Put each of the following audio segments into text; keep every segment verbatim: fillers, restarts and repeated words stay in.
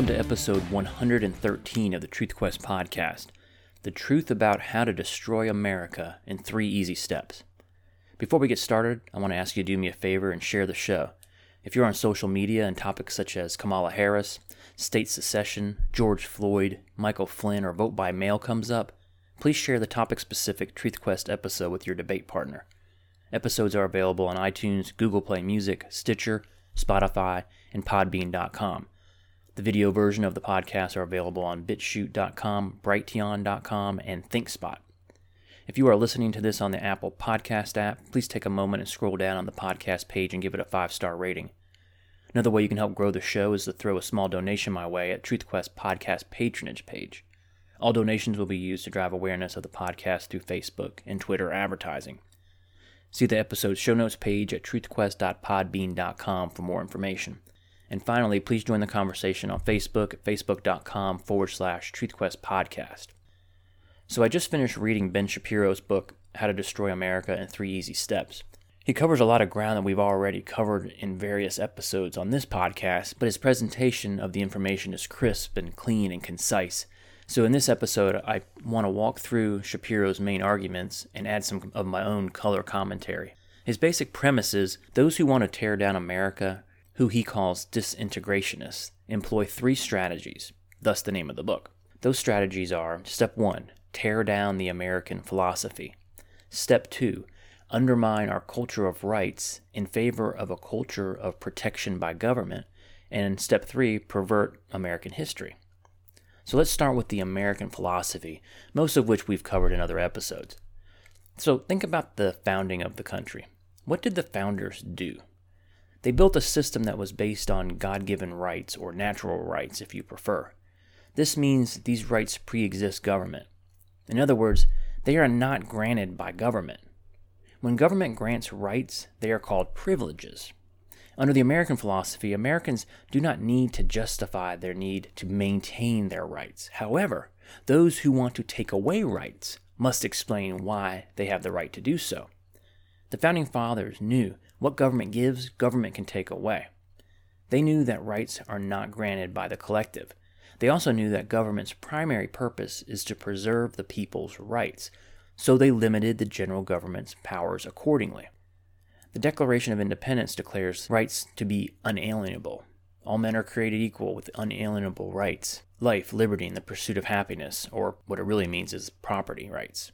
Welcome to episode one hundred thirteen of the TruthQuest podcast, the truth about how to destroy America in three easy steps. Before we get started, I want to ask you to do me a favor and share the show. If you're on social media and topics such as Kamala Harris, state secession, George Floyd, Michael Flynn, or vote by mail comes up, please share the topic-specific TruthQuest episode with your debate partner. Episodes are available on iTunes, Google Play Music, Stitcher, Spotify, and Podbean dot com. The video version of the podcast are available on BitChute dot com, Brighteon dot com, and ThinkSpot. If you are listening to this on the Apple Podcast app, please take a moment and scroll down on the podcast page and give it a five-star rating. Another way you can help grow the show is to throw a small donation my way at TruthQuest Podcast Patronage page. All donations will be used to drive awareness of the podcast through Facebook and Twitter advertising. See the episode show notes page at truthquest dot podbean dot com for more information. And finally, please join the conversation on Facebook at facebook.com forward slash TruthQuest podcast. So I just finished reading Ben Shapiro's book, How to Destroy America in Three Easy Steps. He covers a lot of ground that we've already covered in various episodes on this podcast, but his presentation of the information is crisp and clean and concise. So in this episode, I want to walk through Shapiro's main arguments and add some of my own color commentary. His basic premise is those who want to tear down America, who he calls disintegrationists, employ three strategies, thus the name of the book. Those strategies are, step one, tear down the American philosophy. Step two, undermine our culture of rights in favor of a culture of protection by government. And step three, pervert American history. So let's start with the American philosophy, most of which we've covered in other episodes. So think about the founding of the country. What did the founders do? They built a system that was based on God-given rights, or natural rights if you prefer. This means these rights pre-exist government. In other words, they are not granted by government. When government grants rights, they are called privileges. Under the American philosophy, Americans do not need to justify their need to maintain their rights. However, those who want to take away rights must explain why they have the right to do so. The Founding Fathers knew what government gives, government can take away. They knew that rights are not granted by the collective. They also knew that government's primary purpose is to preserve the people's rights, so they limited the general government's powers accordingly. The Declaration of Independence declares rights to be unalienable. All men are created equal with unalienable rights, life, liberty, and the pursuit of happiness, or what it really means is property rights.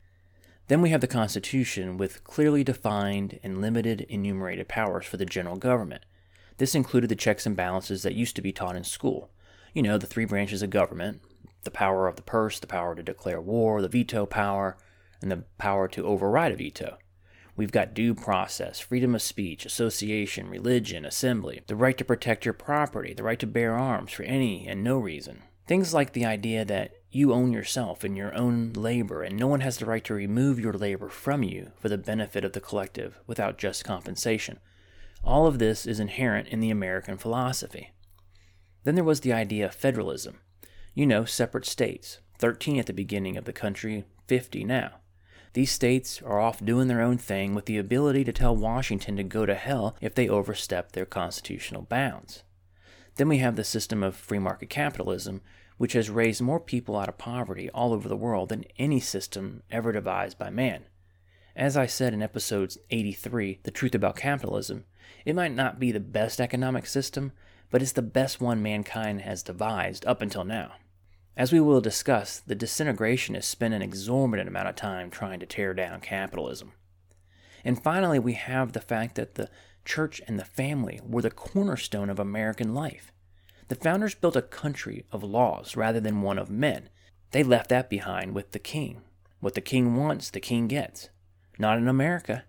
Then we have the Constitution with clearly defined and limited enumerated powers for the general government. This included the checks and balances that used to be taught in school. You know, the three branches of government, the power of the purse, the power to declare war, the veto power, and the power to override a veto. We've got due process, freedom of speech, association, religion, assembly, the right to protect your property, the right to bear arms for any and no reason. Things like the idea that you own yourself and your own labor, and no one has the right to remove your labor from you for the benefit of the collective without just compensation. All of this is inherent in the American philosophy. Then there was the idea of federalism. You know, separate states, thirteen at the beginning of the country, fifty now. These states are off doing their own thing with the ability to tell Washington to go to hell if they overstep their constitutional bounds. Then we have the system of free market capitalism, which has raised more people out of poverty all over the world than any system ever devised by man. As I said in episode eighty-three, The Truth About Capitalism, it might not be the best economic system, but it's the best one mankind has devised up until now. As we will discuss, the disintegrationists spend an exorbitant amount of time trying to tear down capitalism. And finally, we have the fact that the church and the family were the cornerstone of American life. The founders built a country of laws rather than one of men. They left that behind with the king. What the king wants, the king gets. Not in America.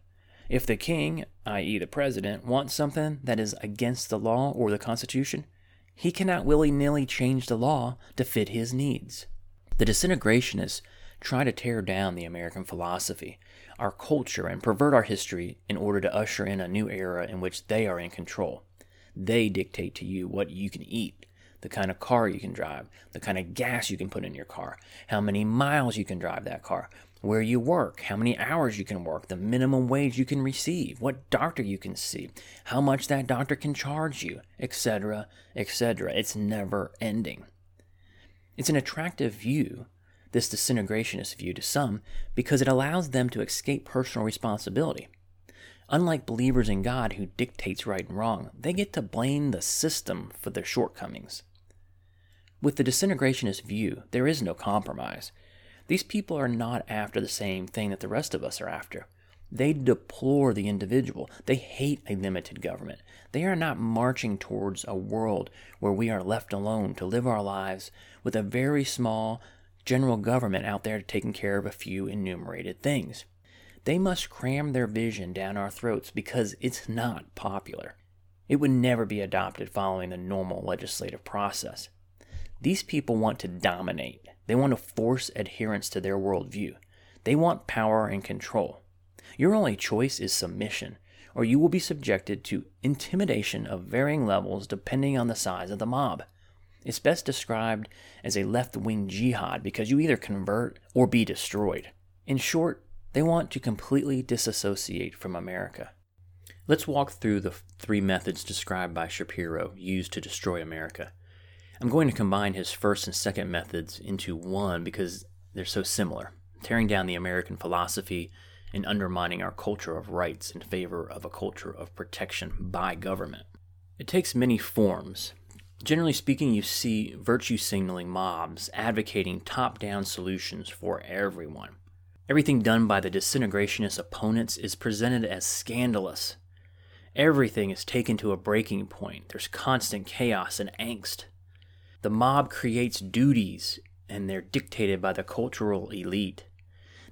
If the king, that is the president, wants something that is against the law or the Constitution, he cannot willy-nilly change the law to fit his needs. The disintegrationists try to tear down the American philosophy, our culture, and pervert our history in order to usher in a new era in which they are in control. They dictate to you what you can eat, the kind of car you can drive, the kind of gas you can put in your car, how many miles you can drive that car, where you work, how many hours you can work, the minimum wage you can receive, what doctor you can see, how much that doctor can charge you, et cetera, et cetera. It's never ending. It's an attractive view, this disintegrationist view, to some, because it allows them to escape personal responsibility. Unlike believers in God, who dictates right and wrong, they get to blame the system for their shortcomings. With the disintegrationist view, there is no compromise. These people are not after the same thing that the rest of us are after. They deplore the individual. They hate a limited government. They are not marching towards a world where we are left alone to live our lives with a very small general government out there taking care of a few enumerated things. They must cram their vision down our throats because it's not popular. It would never be adopted following the normal legislative process. These people want to dominate. They want to force adherence to their worldview. They want power and control. Your only choice is submission, or you will be subjected to intimidation of varying levels depending on the size of the mob. It's best described as a left-wing jihad because you either convert or be destroyed. In short, they want to completely disassociate from America. Let's walk through the three methods described by Shapiro used to destroy America. I'm going to combine his first and second methods into one because they're so similar, tearing down the American philosophy and undermining our culture of rights in favor of a culture of protection by government. It takes many forms. Generally speaking, you see virtue signaling mobs advocating top-down solutions for everyone. Everything done by the disintegrationist opponents is presented as scandalous. Everything is taken to a breaking point. There's constant chaos and angst. The mob creates duties, and they're dictated by the cultural elite.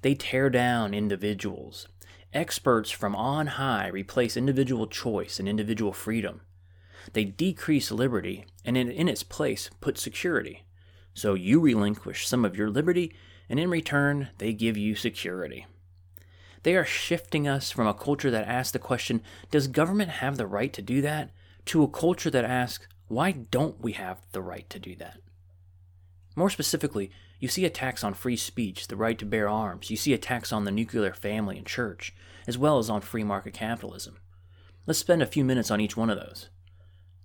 They tear down individuals. Experts from on high replace individual choice and individual freedom. They decrease liberty, and in, in its place put security. So you relinquish some of your liberty, and in return, they give you security. They are shifting us from a culture that asks the question, does government have the right to do that? To a culture that asks, why don't we have the right to do that? More specifically, you see attacks on free speech, the right to bear arms. You see attacks on the nuclear family and church, as well as on free market capitalism. Let's spend a few minutes on each one of those.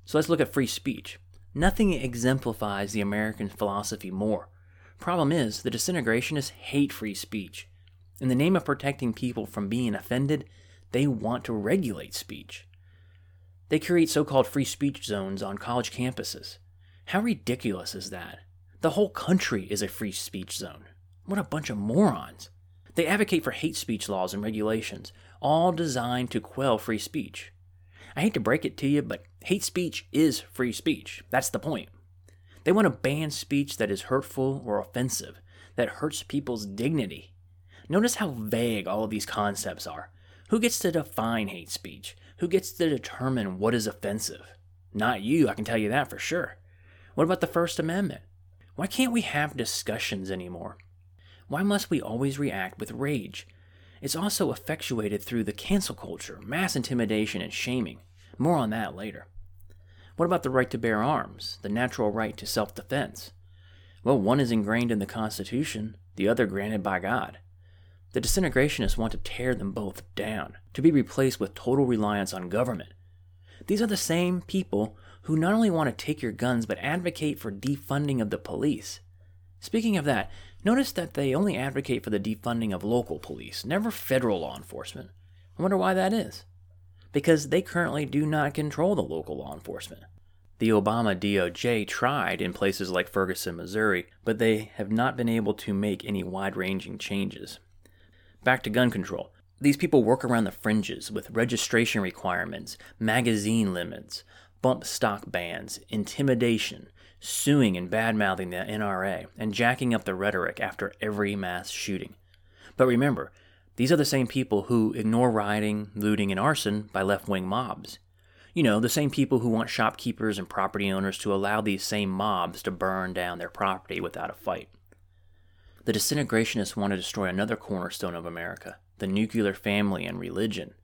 So let's look at free speech. Nothing exemplifies the American philosophy more. Problem is, the disintegrationists hate free speech. In the name of protecting people from being offended, they want to regulate speech. They create so-called free speech zones on college campuses. How ridiculous is that? The whole country is a free speech zone. What a bunch of morons. They advocate for hate speech laws and regulations, all designed to quell free speech. I hate to break it to you, but hate speech is free speech. That's the point. They want to ban speech that is hurtful or offensive, that hurts people's dignity. Notice how vague all of these concepts are. Who gets to define hate speech? Who gets to determine what is offensive? Not you, I can tell you that for sure. What about the First Amendment? Why can't we have discussions anymore? Why must we always react with rage? It's also effectuated through the cancel culture, mass intimidation, and shaming. More on that later. What about the right to bear arms, the natural right to self-defense? Well, one is ingrained in the Constitution, the other granted by God. The disintegrationists want to tear them both down, to be replaced with total reliance on government. These are the same people who not only want to take your guns, but advocate for defunding of the police. Speaking of that, notice that they only advocate for the defunding of local police, never federal law enforcement. I wonder why that is. Because they currently do not control the local law enforcement. The Obama D O J tried in places like Ferguson, Missouri, but they have not been able to make any wide-ranging changes. Back to gun control. These people work around the fringes with registration requirements, magazine limits, bump stock bans, intimidation, suing and bad-mouthing the N R A, and jacking up the rhetoric after every mass shooting. But remember, these are the same people who ignore rioting, looting, and arson by left-wing mobs. You know, the same people who want shopkeepers and property owners to allow these same mobs to burn down their property without a fight. The disintegrationists want to destroy another cornerstone of America, the nuclear family and religion.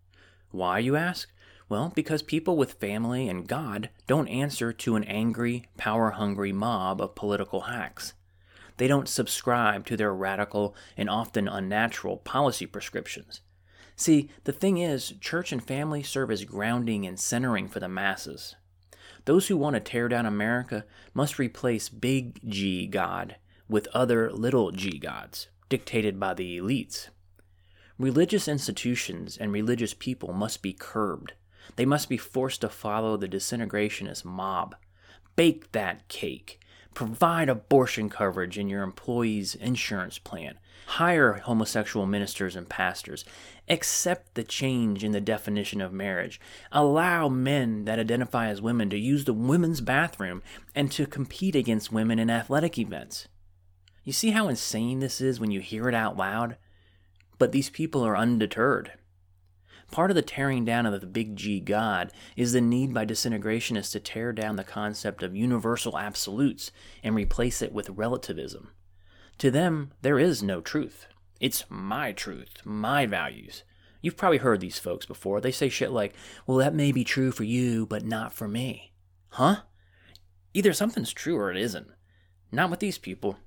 Why, you ask? Well, because people with family and God don't answer to an angry, power-hungry mob of political hacks. They don't subscribe to their radical and often unnatural policy prescriptions. See, the thing is, church and family serve as grounding and centering for the masses. Those who want to tear down America must replace big G God with other little g gods, dictated by the elites. Religious institutions and religious people must be curbed. They must be forced to follow the disintegrationist mob. Bake that cake. Provide abortion coverage in your employees' insurance plan. Hire homosexual ministers and pastors. Accept the change in the definition of marriage. Allow men that identify as women to use the women's bathroom and to compete against women in athletic events. You see how insane this is when you hear it out loud? But these people are undeterred. Part of the tearing down of the big G God is the need by disintegrationists to tear down the concept of universal absolutes and replace it with relativism. To them, there is no truth. It's my truth, my values. You've probably heard these folks before. They say shit like, well, that may be true for you, but not for me. Huh? Either something's true or it isn't. Not with these people.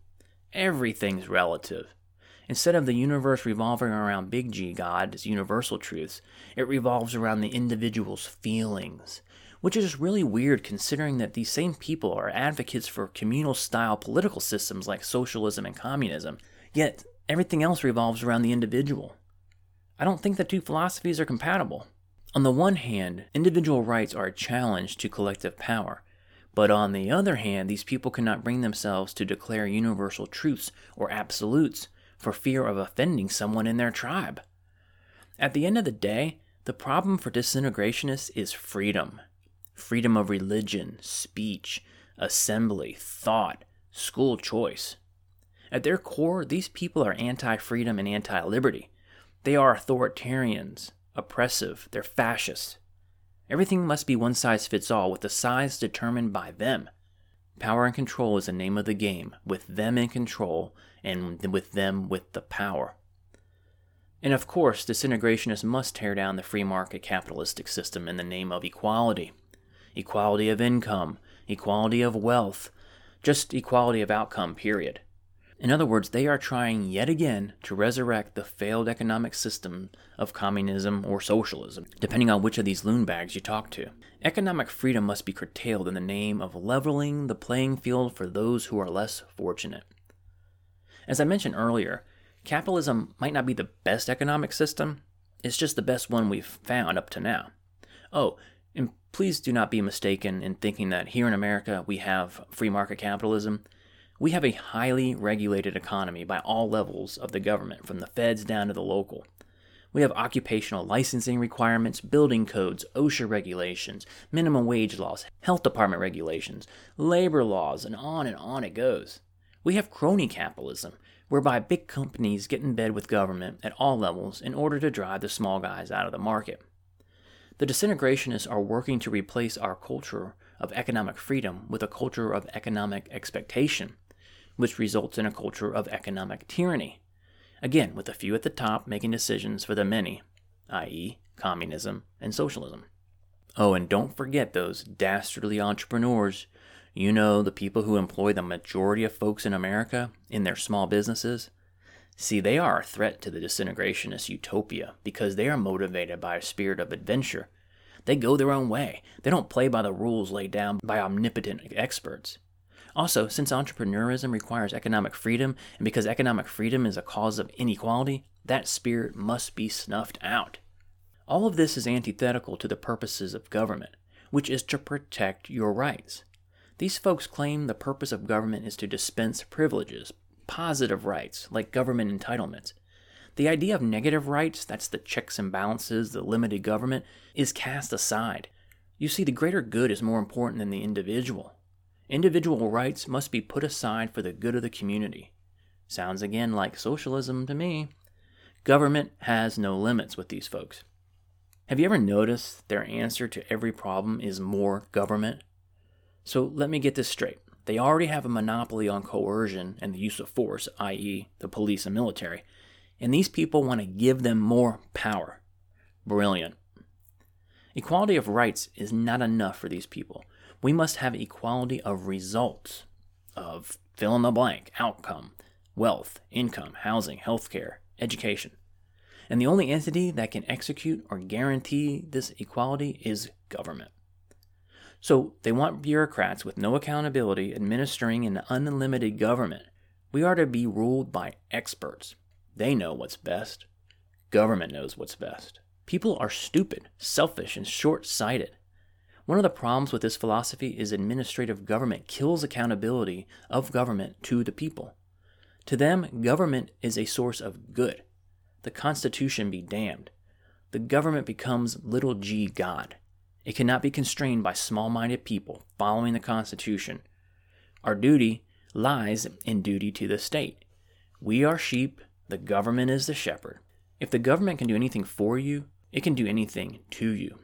Everything's relative. Instead of the universe revolving around big G God's universal truths, it revolves around the individual's feelings, which is really weird considering that these same people are advocates for communal-style political systems like socialism and communism, yet everything else revolves around the individual. I don't think the two philosophies are compatible. On the one hand, individual rights are a challenge to collective power. But on the other hand, these people cannot bring themselves to declare universal truths or absolutes for fear of offending someone in their tribe. At the end of the day, the problem for disintegrationists is freedom. Freedom of religion, speech, assembly, thought, school choice. At their core, these people are anti-freedom and anti-liberty. They are authoritarians, oppressive, they're fascist. Everything must be one size fits all, with the size determined by them. Power and control is the name of the game, with them in control and with them with the power. And of course, disintegrationists must tear down the free market capitalistic system in the name of equality. Equality of income, equality of wealth, just equality of outcome, period. In other words, they are trying yet again to resurrect the failed economic system of communism or socialism, depending on which of these loon bags you talk to. Economic freedom must be curtailed in the name of leveling the playing field for those who are less fortunate. As I mentioned earlier, capitalism might not be the best economic system, it's just the best one we've found up to now. Oh, and please do not be mistaken in thinking that here in America we have free market capitalism. We have a highly regulated economy by all levels of the government, from the feds down to the local. We have occupational licensing requirements, building codes, OSHA regulations, minimum wage laws, health department regulations, labor laws, and on and on it goes. We have crony capitalism, whereby big companies get in bed with government at all levels in order to drive the small guys out of the market. The disintegrationists are working to replace our culture of economic freedom with a culture of economic expectation, which results in a culture of economic tyranny. Again, with a few at the top making decisions for the many, that is communism and socialism. Oh, and don't forget those dastardly entrepreneurs. You know, the people who employ the majority of folks in America in their small businesses. See, they are a threat to the disintegrationist utopia because they are motivated by a spirit of adventure. They go their own way. They don't play by the rules laid down by omnipotent experts. Also, since entrepreneurism requires economic freedom, and because economic freedom is a cause of inequality, that spirit must be snuffed out. All of this is antithetical to the purposes of government, which is to protect your rights. These folks claim the purpose of government is to dispense privileges, positive rights, like government entitlements. The idea of negative rights, that's the checks and balances, the limited government, is cast aside. You see, the greater good is more important than the individual. Individual rights must be put aside for the good of the community. Sounds again like socialism to me. Government has no limits with these folks. Have you ever noticed their answer to every problem is more government? So let me get this straight. They already have a monopoly on coercion and the use of force, that is the police and military, and these people want to give them more power. Brilliant. Equality of rights is not enough for these people. We must have equality of results, of fill in the blank, outcome, wealth, income, housing, healthcare, education. And the only entity that can execute or guarantee this equality is government. So they want bureaucrats with no accountability administering an unlimited government. We are to be ruled by experts. They know what's best. Government knows what's best. People are stupid, selfish, and short-sighted. One of the problems with this philosophy is administrative government kills accountability of government to the people. To them, government is a source of good. The Constitution be damned. The government becomes little g God. It cannot be constrained by small-minded people following the Constitution. Our duty lies in duty to the state. We are sheep, the government is the shepherd. If the government can do anything for you, it can do anything to you.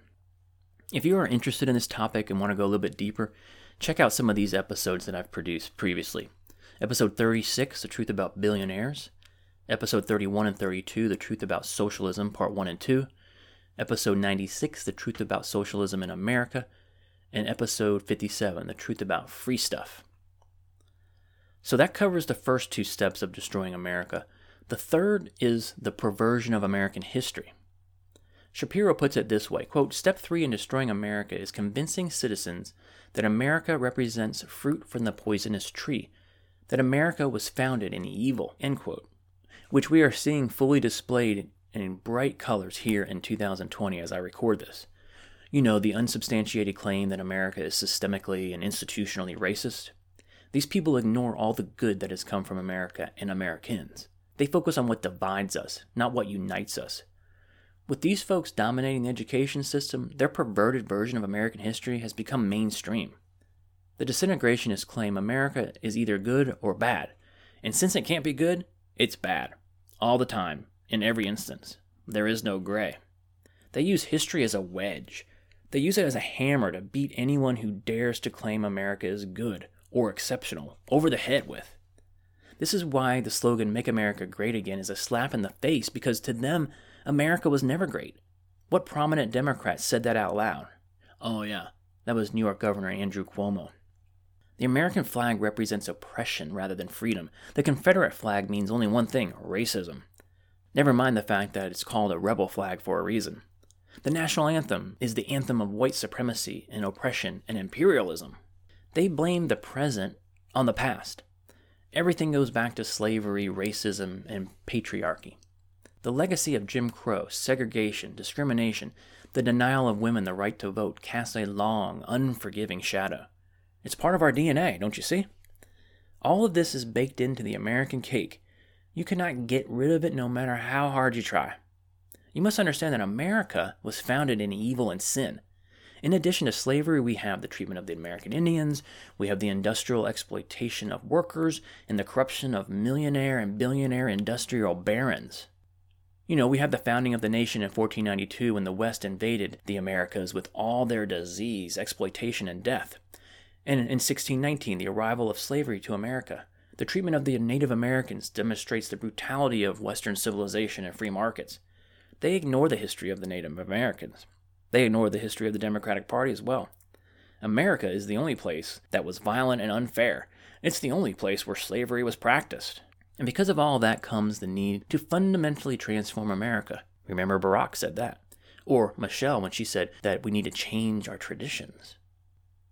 If you are interested in this topic and want to go a little bit deeper, check out some of these episodes that I've produced previously. Episode thirty-six, The Truth About Billionaires. Episode thirty-one and thirty-two, The Truth About Socialism, Part one and two. Episode ninety-six, The Truth About Socialism in America. And Episode fifty-seven, The Truth About Free Stuff. So that covers the first two steps of destroying America. The third is the perversion of American history. Shapiro puts it this way, quote, "Step three in destroying America is convincing citizens that America represents fruit from the poisonous tree, that America was founded in evil," end quote, which we are seeing fully displayed in bright colors here in two thousand twenty as I record this. You know, the unsubstantiated claim that America is systemically and institutionally racist. These people ignore all the good that has come from America and Americans. They focus on what divides us, not what unites us. With these folks dominating the education system, their perverted version of American history has become mainstream. The disintegrationists claim America is either good or bad, and since it can't be good, it's bad. All the time, in every instance. There is no gray. They use history as a wedge. They use it as a hammer to beat anyone who dares to claim America is good or exceptional, over the head with. This is why the slogan, "Make America Great Again," is a slap in the face, because to them, America was never great. What prominent Democrat said that out loud? Oh yeah, that was New York Governor Andrew Cuomo. The American flag represents oppression rather than freedom. The Confederate flag means only one thing, racism. Never mind the fact that it's called a rebel flag for a reason. The national anthem is the anthem of white supremacy and oppression and imperialism. They blame the present on the past. Everything goes back to slavery, racism, and patriarchy. The legacy of Jim Crow, segregation, discrimination, the denial of women the right to vote casts a long, unforgiving shadow. It's part of our D N A, don't you see? All of this is baked into the American cake. You cannot get rid of it no matter how hard you try. You must understand that America was founded in evil and sin. In addition to slavery, we have the treatment of the American Indians, we have the industrial exploitation of workers, and the corruption of millionaire and billionaire industrial barons. You know, we have the founding of the nation in fourteen ninety-two when the West invaded the Americas with all their disease, exploitation, and death. And in sixteen nineteen, the arrival of slavery to America. The treatment of the Native Americans demonstrates the brutality of Western civilization and free markets. They ignore the history of the Native Americans. They ignore the history of the Democratic Party as well. America is the only place that was violent and unfair. It's the only place where slavery was practiced. And because of all that comes the need to fundamentally transform America. Remember, Barack said that. Or Michelle, when she said that we need to change our traditions.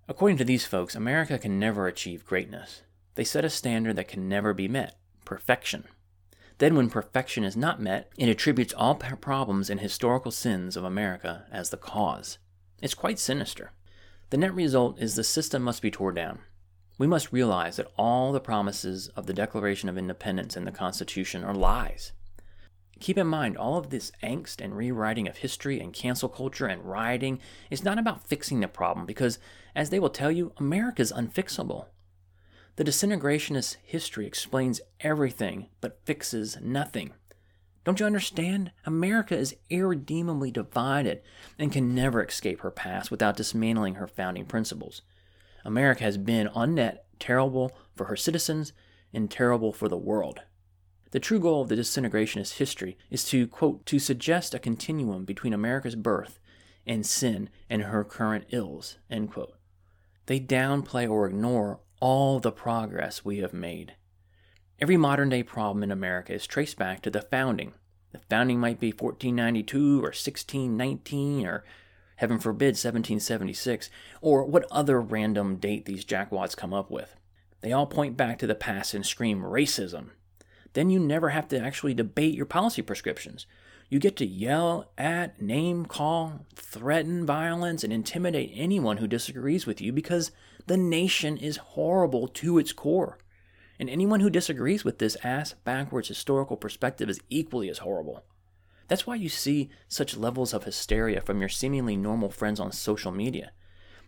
According to these folks, America can never achieve greatness. They set a standard that can never be met, perfection. Then when perfection is not met, it attributes all problems and historical sins of America as the cause. It's quite sinister. The net result is the system must be torn down. We must realize that all the promises of the Declaration of Independence and the Constitution are lies. Keep in mind, all of this angst and rewriting of history and cancel culture and rioting is not about fixing the problem because, as they will tell you, America is unfixable. The disintegrationist history explains everything but fixes nothing. Don't you understand? America is irredeemably divided and can never escape her past without dismantling her founding principles. America has been, on net, terrible for her citizens and terrible for the world. The true goal of the disintegrationist history is to, quote, "to suggest a continuum between America's birth and sin and her current ills," end quote. They downplay or ignore all the progress we have made. Every modern-day problem in America is traced back to the founding. The founding might be fourteen ninety-two or sixteen nineteen or, heaven forbid, seventeen seventy-six, or what other random date these jackwats come up with. They all point back to the past and scream racism. Then you never have to actually debate your policy prescriptions. You get to yell at, name, call, threaten violence, and intimidate anyone who disagrees with you because the nation is horrible to its core. And anyone who disagrees with this ass-backwards historical perspective is equally as horrible. That's why you see such levels of hysteria from your seemingly normal friends on social media.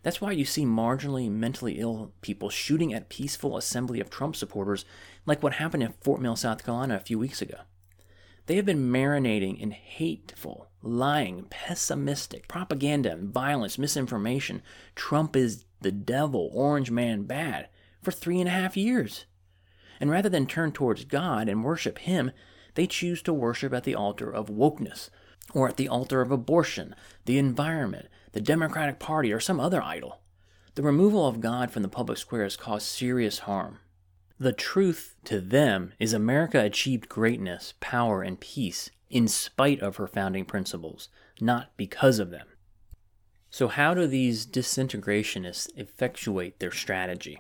That's why you see marginally mentally ill people shooting at peaceful assembly of Trump supporters like what happened in Fort Mill, South Carolina a few weeks ago. They have been marinating in hateful, lying, pessimistic propaganda and violence, misinformation, Trump is the devil, orange man bad, for three and a half years. And rather than turn towards God and worship Him, they choose to worship at the altar of wokeness, or at the altar of abortion, the environment, the Democratic Party, or some other idol. The removal of God from the public square has caused serious harm. The truth to them is America achieved greatness, power, and peace in spite of her founding principles, not because of them. So how do these disintegrationists effectuate their strategy?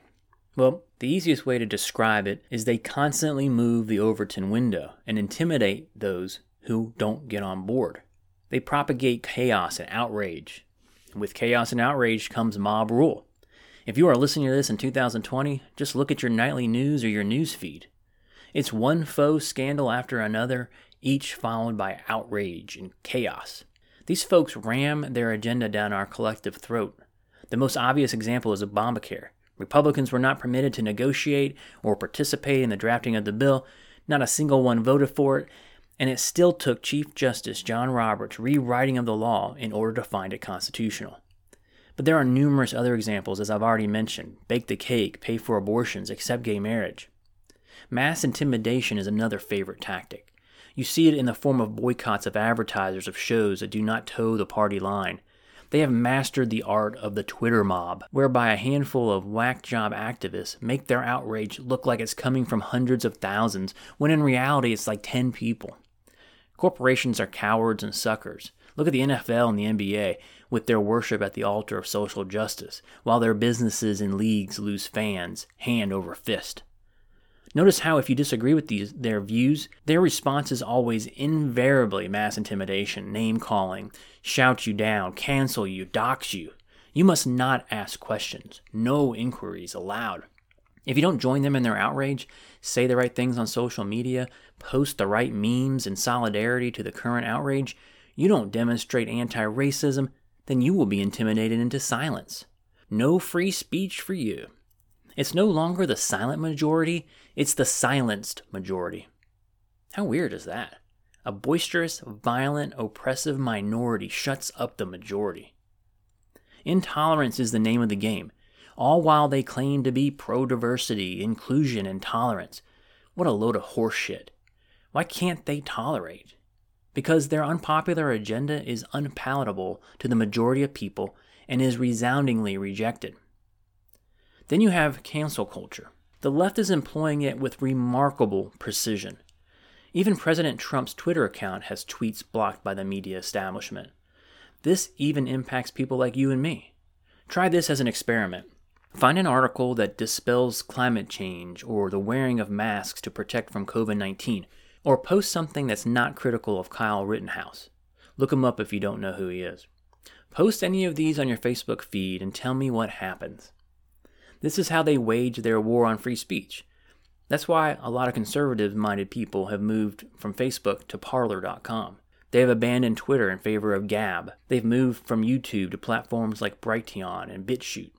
Well, the easiest way to describe it is they constantly move the Overton window and intimidate those who don't get on board. They propagate chaos and outrage. With chaos and outrage comes mob rule. If you are listening to this in two thousand twenty, just look at your nightly news or your news feed. It's one faux scandal after another, each followed by outrage and chaos. These folks ram their agenda down our collective throat. The most obvious example is Obamacare. Republicans were not permitted to negotiate or participate in the drafting of the bill. Not a single one voted for it, and it still took Chief Justice John Roberts' rewriting of the law in order to find it constitutional. But there are numerous other examples, as I've already mentioned. Bake the cake, pay for abortions, accept gay marriage. Mass intimidation is another favorite tactic. You see it in the form of boycotts of advertisers of shows that do not toe the party line. They have mastered the art of the Twitter mob, whereby a handful of whack job activists make their outrage look like it's coming from hundreds of thousands, when in reality it's like ten people. Corporations are cowards and suckers. Look at the N F L and the N B A with their worship at the altar of social justice, while their businesses and leagues lose fans hand over fist. Notice how if you disagree with these their views, their response is always invariably mass intimidation, name-calling, shout you down, cancel you, dox you. You must not ask questions. No inquiries allowed. If you don't join them in their outrage, say the right things on social media, post the right memes in solidarity to the current outrage, you don't demonstrate anti-racism, then you will be intimidated into silence. No free speech for you. It's no longer the silent majority, it's the silenced majority. How weird is that? A boisterous, violent, oppressive minority shuts up the majority. Intolerance is the name of the game, all while they claim to be pro-diversity, inclusion, and tolerance. What a load of horseshit. Why can't they tolerate? Because their unpopular agenda is unpalatable to the majority of people and is resoundingly rejected. Then you have cancel culture. The left is employing it with remarkable precision. Even President Trump's Twitter account has tweets blocked by the media establishment. This even impacts people like you and me. Try this as an experiment. Find an article that dispels climate change or the wearing of masks to protect from covid nineteen, or post something that's not critical of Kyle Rittenhouse. Look him up if you don't know who he is. Post any of these on your Facebook feed and tell me what happens. This is how they wage their war on free speech. That's why a lot of conservative-minded people have moved from Facebook to Parler dot com. They have abandoned Twitter in favor of Gab. They've moved from YouTube to platforms like Brighteon and BitChute.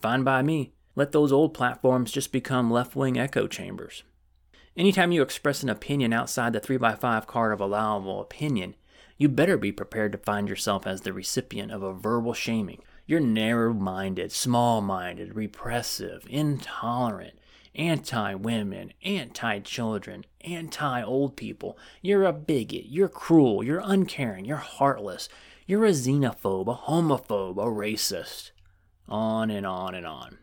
Fine by me. Let those old platforms just become left-wing echo chambers. Anytime you express an opinion outside the three by five card of allowable opinion, you better be prepared to find yourself as the recipient of a verbal shaming. You're narrow-minded, small-minded, repressive, intolerant, anti-women, anti-children, anti-old people. You're a bigot. You're cruel. You're uncaring. You're heartless. You're a xenophobe, a homophobe, a racist. On and on and on.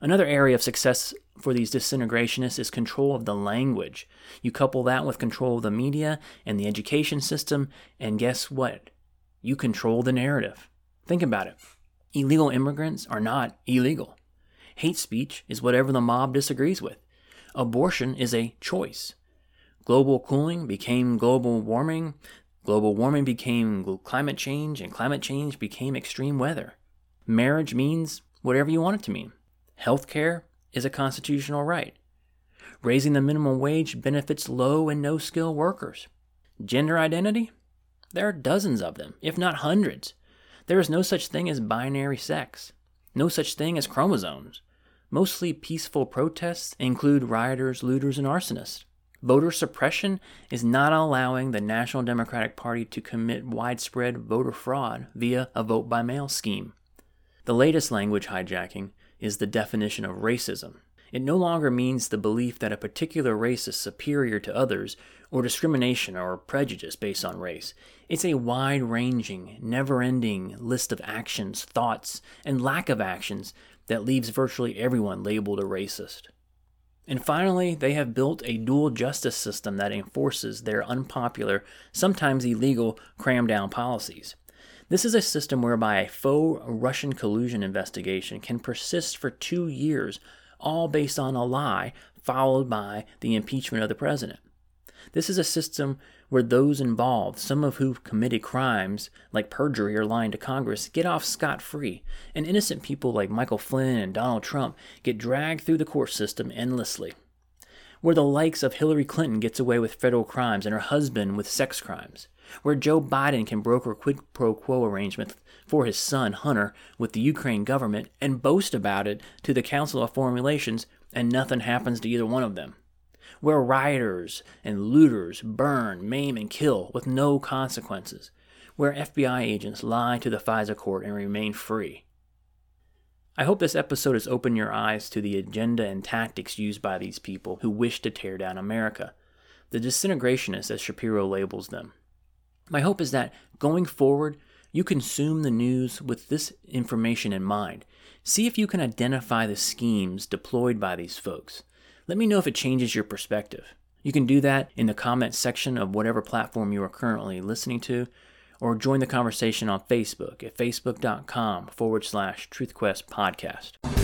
Another area of success for these disintegrationists is control of the language. You couple that with control of the media and the education system, and guess what? You control the narrative. Think about it. Illegal immigrants are not illegal. Hate speech is whatever the mob disagrees with. Abortion is a choice. Global cooling became global warming. Global warming became climate change, and climate change became extreme weather. Marriage means whatever you want it to mean. Healthcare is a constitutional right. Raising the minimum wage benefits low and no-skill workers. Gender identity? There are dozens of them, if not hundreds. There is no such thing as binary sex. No such thing as chromosomes. Mostly peaceful protests include rioters, looters, and arsonists. Voter suppression is not allowing the National Democratic Party to commit widespread voter fraud via a vote-by-mail scheme. The latest language hijacking is the definition of racism. It no longer means the belief that a particular race is superior to others, or discrimination or prejudice based on race. It's a wide-ranging, never-ending list of actions, thoughts, and lack of actions that leaves virtually everyone labeled a racist. And finally, they have built a dual justice system that enforces their unpopular, sometimes illegal, cram-down policies. This is a system whereby a faux Russian collusion investigation can persist for two years, all based on a lie, followed by the impeachment of the president. This is a system where those involved, some of whom committed crimes like perjury or lying to Congress, get off scot-free, and innocent people like Michael Flynn and Donald Trump get dragged through the court system endlessly. Where the likes of Hillary Clinton gets away with federal crimes and her husband with sex crimes. Where Joe Biden can broker quid pro quo arrangements for his son, Hunter, with the Ukraine government and boast about it to the Council of Foreign Relations, and nothing happens to either one of them. Where rioters and looters burn, maim, and kill with no consequences. Where F B I agents lie to the FISA court and remain free. I hope this episode has opened your eyes to the agenda and tactics used by these people who wish to tear down America. The disintegrationists, as Shapiro labels them. My hope is that, going forward, you consume the news with this information in mind. See if you can identify the schemes deployed by these folks. Let me know if it changes your perspective. You can do that in the comments section of whatever platform you are currently listening to, or join the conversation on Facebook at facebook dot com forward slash TruthQuest Podcast.